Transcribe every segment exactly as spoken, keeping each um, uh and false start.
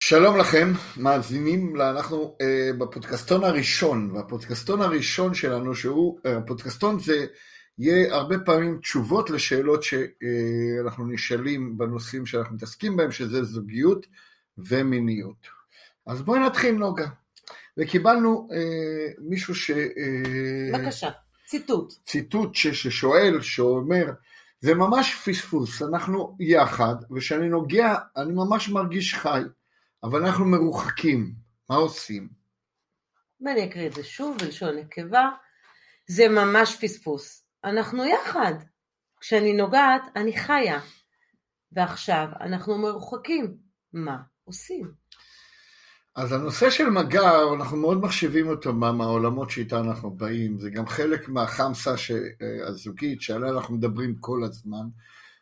שלום לכם, מאזינים אנחנו אה, בפודקאסטון הראשון, והפודקאסטון הראשון שלנו שהוא, אה, הפודקאסטון זה יהיה הרבה פעמים תשובות לשאלות שאנחנו נשאלים בנושאים שאנחנו מתעסקים בהם, שזה זוגיות ומיניות. אז בואי נתחיל נוגה, וקיבלנו אה, מישהו ש... אה, בבקשה, ציטוט. ציטוט ש, ששואל, שאומר, זה ממש פספוס, אנחנו יחד, ושאני נוגע, אני ממש מרגיש חי, אבל אנחנו מרוחקים, מה עושים? ואני אקריא את זה שוב, בלשון נקבה, זה ממש פספוס. אנחנו יחד, כשאני נוגעת, אני חיה, ועכשיו אנחנו מרוחקים, מה עושים? אז הנושא של מגע, אנחנו מאוד מחשיבים אותו מהעולמות שאיתה אנחנו באים, זה גם חלק מהחמסה הזוגית, שעליה אנחנו מדברים כל הזמן,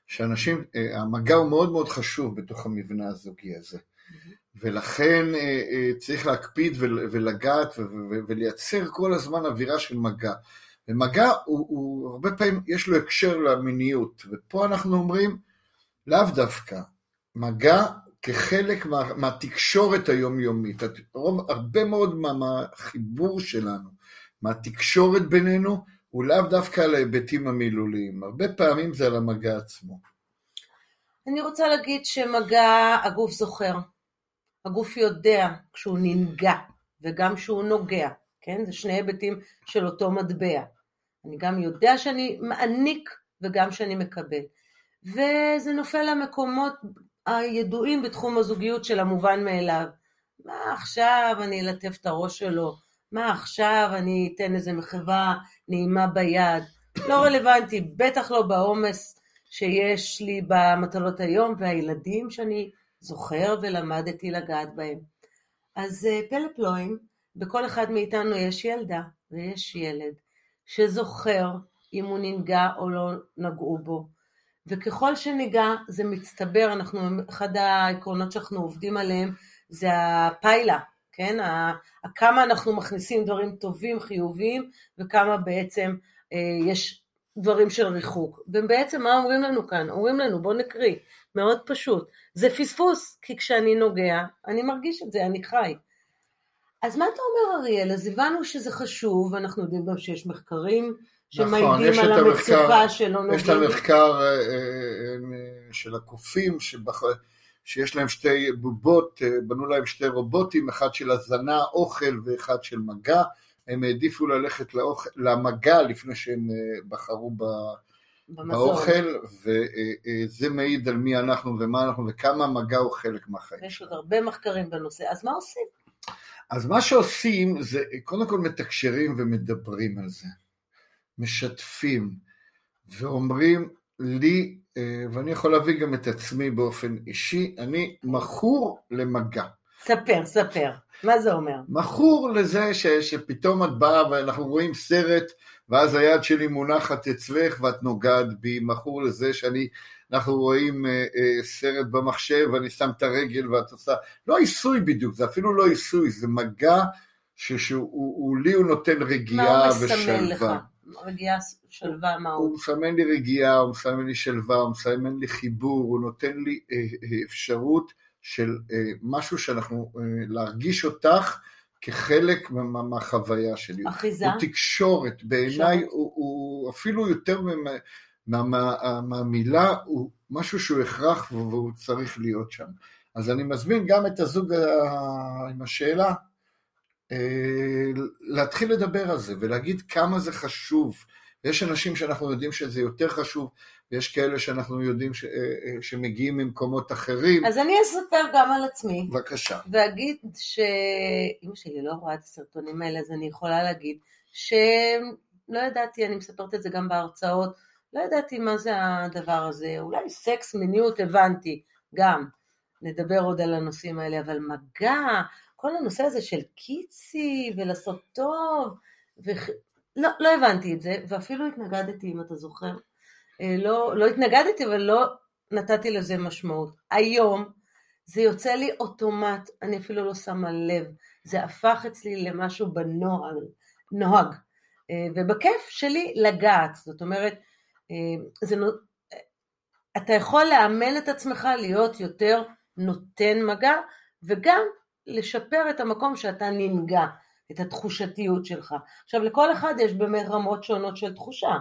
שאנשים, המגע הוא מאוד מאוד חשוב בתוך המבנה הזוגי הזה. ולכן צריך להקפיד ולגעת ולייצר כל הזמן אווירה של מגע. ומגע הוא, הוא הרבה פעמים יש לו הקשר למיניות, ופה אנחנו אומרים לאו דווקא, מגע כחלק מה, מהתקשורת היומיומית, רוב, הרבה מאוד מה, מהחיבור שלנו, מהתקשורת בינינו, הוא לאו דווקא על ההיבטים המילוליים, הרבה פעמים זה על המגע עצמו. אני רוצה להגיד שמגע הגוף זוכר, הגוף יודע כשהוא ננגע וגם כשהוא נוגע, כן? זה שני היבטים של אותו מטבע. אני גם יודע שאני מעניק וגם שאני מקבל. וזה נופל למקומות הידועים בתחום הזוגיות של המובן מאליו. מה עכשיו אני אלטף את הראש שלו? מה עכשיו אני אתן איזה מחווה נעימה ביד? לא רלוונטי, בטח לא בעומס שיש לי במטלות היום והילדים שאני... זוכר ולמדתי לגעת בהם. אז פלא פלואים, בכל אחד מאיתנו יש ילדה ויש ילד שזוכר אם הוא ננגע או לא נגעו בו. וככל שניגע זה מצטבר, אנחנו, אחד העקרונות שאנחנו עובדים עליהם זה הפיילה, כן? כמה אנחנו מכניסים דברים טובים, חיוביים, וכמה בעצם יש דברים של ריחוק. ובעצם מה אומרים לנו כאן? אומרים לנו, בוא נקריא, מאוד פשוט. זה פספוס, כי כשאני נוגע, אני מרגיש את זה, אני חי. אז מה אתה אומר, אריאל? אז הבנו שזה חשוב, אנחנו יודעים גם שיש מחקרים שמעידים על המצוקה שלא נוגעים. יש את המחקר של הקופים, שיש להם שתי בובות, בנו להם שתי רובוטים, אחד של הזנה, אוכל ואחד של מגע, הם העדיפו ללכת למגע לפני שהם בחרו ב... באוכל, וזה מעיד על מי אנחנו ומה אנחנו וכמה מגע הוא חלק מהחיים. יש עוד הרבה מחקרים בנושא, אז מה עושים? אז מה שעושים זה קודם כל מתקשרים ומדברים על זה, משתפים ואומרים לי, ואני יכול להביא גם את עצמי באופן אישי, אני מכור למגע. ספר, ספר, מה זה אומר? מכור לזה ש, שפתאום את באה ואנחנו רואים סרט, ואז היד שלי מונחת אצלך ואת נוגעת בי, מכור לזה שאני, אנחנו רואים אה, אה, סרט במחשב ואני שם את הרגל ואת עושה, לא עיסוי בדיוק, זה אפילו לא עיסוי, זה מגע שהוא לי הוא נותן רגיעה ושלווה. מה הוא מסמן לך? רגיעה שלווה מה הוא? הוא מסמן לי רגיעה, הוא מסמן לי שלווה, הוא מסמן לי חיבור, הוא נותן לי אה, אה, אפשרות, של משהו שאנחנו, להרגיש אותך כחלק מהחוויה שלי. אחיזה. הוא תקשורת, בעיניי הוא אפילו יותר מהמילה, הוא משהו שהוא הכרח והוא צריך להיות שם. אז אני מזמין גם את הזוג עם השאלה, להתחיל לדבר על זה ולהגיד כמה זה חשוב. יש אנשים שאנחנו יודעים שזה יותר חשוב, יש כאלה שאנחנו יודעים ש, שמגיעים ממקומות אחרים. אז אני אספר גם על עצמי. בבקשה. ואגיד שאמא שלי לא רואה את הסרטונים האלה, אז אני יכולה להגיד שלא ידעתי, אני מספרת את זה גם בהרצאות, לא ידעתי מה זה הדבר הזה, אולי סקס, מיניות, הבנתי גם. נדבר עוד על הנושאים האלה, אבל מגע, כל הנושא הזה של קיצי ולעשות טוב, וכ... לא, לא הבנתי את זה, ואפילו התנגדתי, אם אתה זוכר, לא, לא התנגדתי, אבל לא נתתי לזה משמעות. היום זה יוצא לי אוטומט, אני אפילו לא שמה לב, זה הפך אצלי למשהו בנוהג, נוהג, ובכיף שלי לגעת, זאת אומרת, זה נוהג, אתה יכול לאמן את עצמך להיות יותר נותן מגע, וגם לשפר את המקום שאתה ננגע, את התחושתיות שלך. עכשיו, לכל אחד יש באמת רמות שונות של תחושה,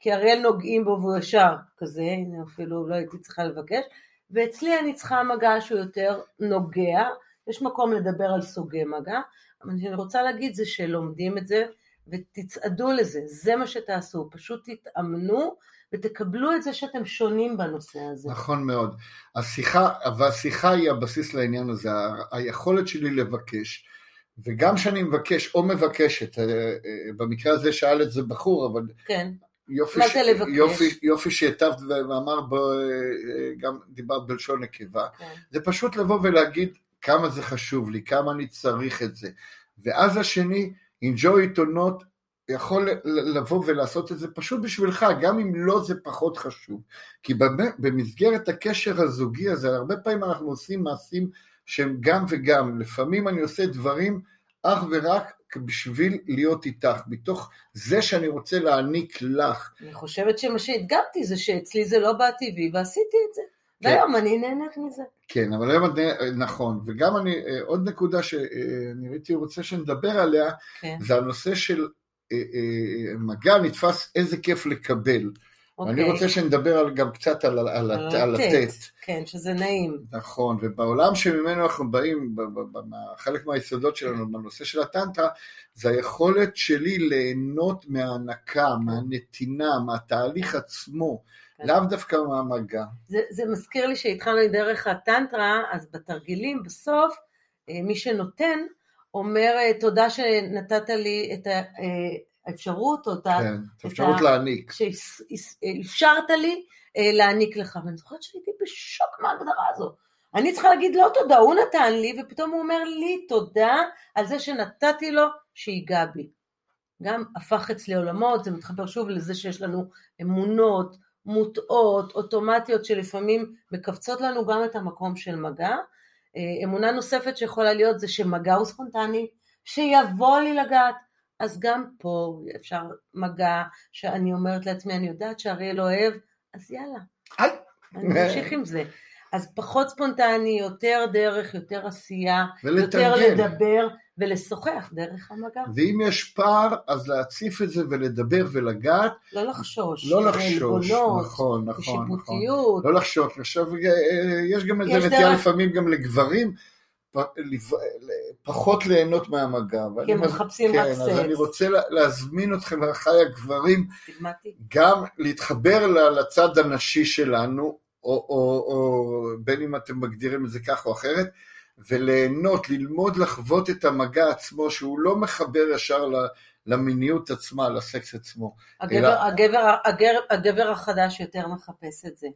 כי הרי נוגעים בו והוא ישר כזה, אפילו לא הייתי צריכה לבקש, ואצלי אני צריכה מגע שהוא יותר נוגע, יש מקום לדבר על סוגי מגע, אבל אני רוצה להגיד זה שלומדים את זה, ותצעדו לזה, זה מה שתעשו, פשוט תתאמנו, ותקבלו את זה שאתם שונים בנושא הזה. נכון מאוד, השיחה, והשיחה היא הבסיס לעניין הזה, היכולת שלי לבקש, וגם שאני מבקש או מבקשת, במקרה הזה שאל את זה בחור, אבל כן. יופי, ש... יופי, יופי שהטבת ואמר, ב... גם דיברת בלשון נקבה, כן. זה פשוט לבוא ולהגיד כמה זה חשוב לי, כמה אני צריך את זה, ואז השני, enjoy עיתונות, יכול לבוא ולעשות את זה פשוט בשבילך, גם אם לא זה פחות חשוב, כי במסגרת הקשר הזוגי הזה, הרבה פעמים אנחנו עושים מעשים שהם גם וגם, לפעמים אני עושה דברים אך ורק בשביל להיות איתך, מתוך זה שאני רוצה להעניק לך. אני חושבת שמה שהתגמתי זה שאצלי זה לא בא טבעי, ועשיתי את זה, כן. והיום אני נהנית מזה. כן, אבל היום נכון, וגם אני, עוד נקודה שאני ראיתי רוצה שנדבר עליה, כן. זה הנושא של מגע נתפס איזה כיף לקבל. Okay. אני רוצה שנדבר גם קצת על, על, על, על לתת. כן, שזה נעים. נכון, ובעולם שממנו אנחנו באים, חלק מהיסודות שלנו, בנושא של הטנטרה, זה היכולת שלי ליהנות מההנקה, מהנתינה, מהתהליך עצמו, לאו דווקא מהמגע. זה, זה מזכיר לי שהתחלנו דרך הטנטרה, אז בתרגילים בסוף, מי שנותן, אומר תודה שנתת לי את האפשרות, או כן, את האפשרות להעניק. שאפשרת לי להעניק לך, ואני זוכרת שהייתי בשוק מההגדרה הזו. אני צריכה להגיד לא תודה, הוא נתן לי, ופתאום הוא אומר לי תודה על זה שנתתי לו שהיגע בי. גם הפך אצלי עולמות, זה מתחבר שוב לזה שיש לנו אמונות, מוטעות, אוטומטיות שלפעמים מקפצות לנו גם את המקום של מגע, אמונה נוספת שיכולה להיות זה שמגע הוא ספונטני, שיבוא לי לגעת, אז גם פה אפשר מגע שאני אומרת לעצמי, אני יודעת שאריאל אוהב, אז יאללה, אני ממשיך עם זה. אז פחות ספונטני, יותר דרך, יותר עשייה, יותר לדבר ולשוחח דרך המגע. ואם יש פער, אז להציף את זה ולדבר ולגעת. לא לחשוש. לא לחשוש, נכון, נכון. ושיפוטיות. לא לחשוש, עכשיו יש גם איזה נטייה לפעמים גם לגברים, פחות ליהנות מהמגע. כי הם מחפשים רק סקס. אז אני רוצה להזמין אתכם, אחי הגברים, גם להתחבר לצד הנשי שלנו, או, או, או בין אם אתם מגדירים את זה כך או אחרת, וליהנות, ללמוד לחוות את המגע עצמו, שהוא לא מחבר ישר למיניות עצמה, לסקס עצמו. הגבר, אלא... הגבר, הגבר, הגבר החדש יותר מחפש את זה.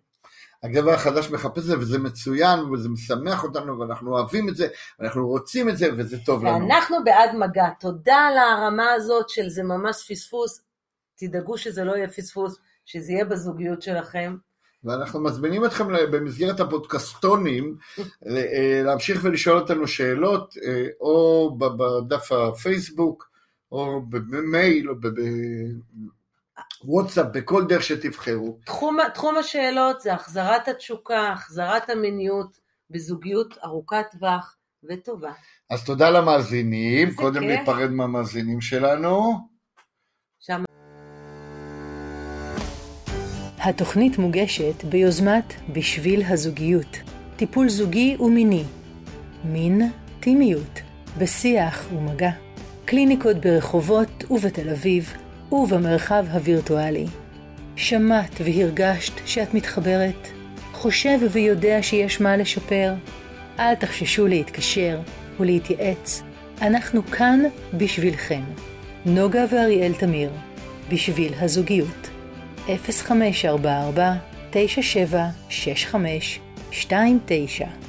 הגבר החדש מחפש את זה, וזה מצוין, וזה משמח אותנו, ואנחנו אוהבים את זה, ואנחנו רוצים את זה, וזה טוב ואנחנו לנו. ואנחנו בעד מגע, תודה על הרמה הזאת של זה ממש פספוס, תדאגו שזה לא יהיה פספוס, שזה יהיה בזוגיות שלכם, ואנחנו מזמינים אתכם במסגרת הפודקאסטונים להמשיך ולשאול אותנו שאלות, או בדף הפייסבוק, או במייל, או בוואטסאפ, בכל דרך שתבחרו. תחום השאלות זה החזרת התשוקה, החזרת המיניות, בזוגיות ארוכת טווח וטובה. אז תודה למאזינים, קודם להיפרד מהמאזינים שלנו. התוכנית מוגשת ביוזמת בשביל הזוגיות, טיפול זוגי ומיני, מין, טימיות, בשיח ומגע, קליניקות ברחובות ובתל אביב ובמרחב הווירטואלי. שמעת והרגשת שאת מתחברת, חושב ויודע שיש מה לשפר, אל תחששו להתקשר ולהתייעץ, אנחנו כאן בשבילכם. נוגה ואריאל תמיר, בשביל הזוגיות. אפס חמש ארבע ארבע תשע שבע שש חמש שתיים תשע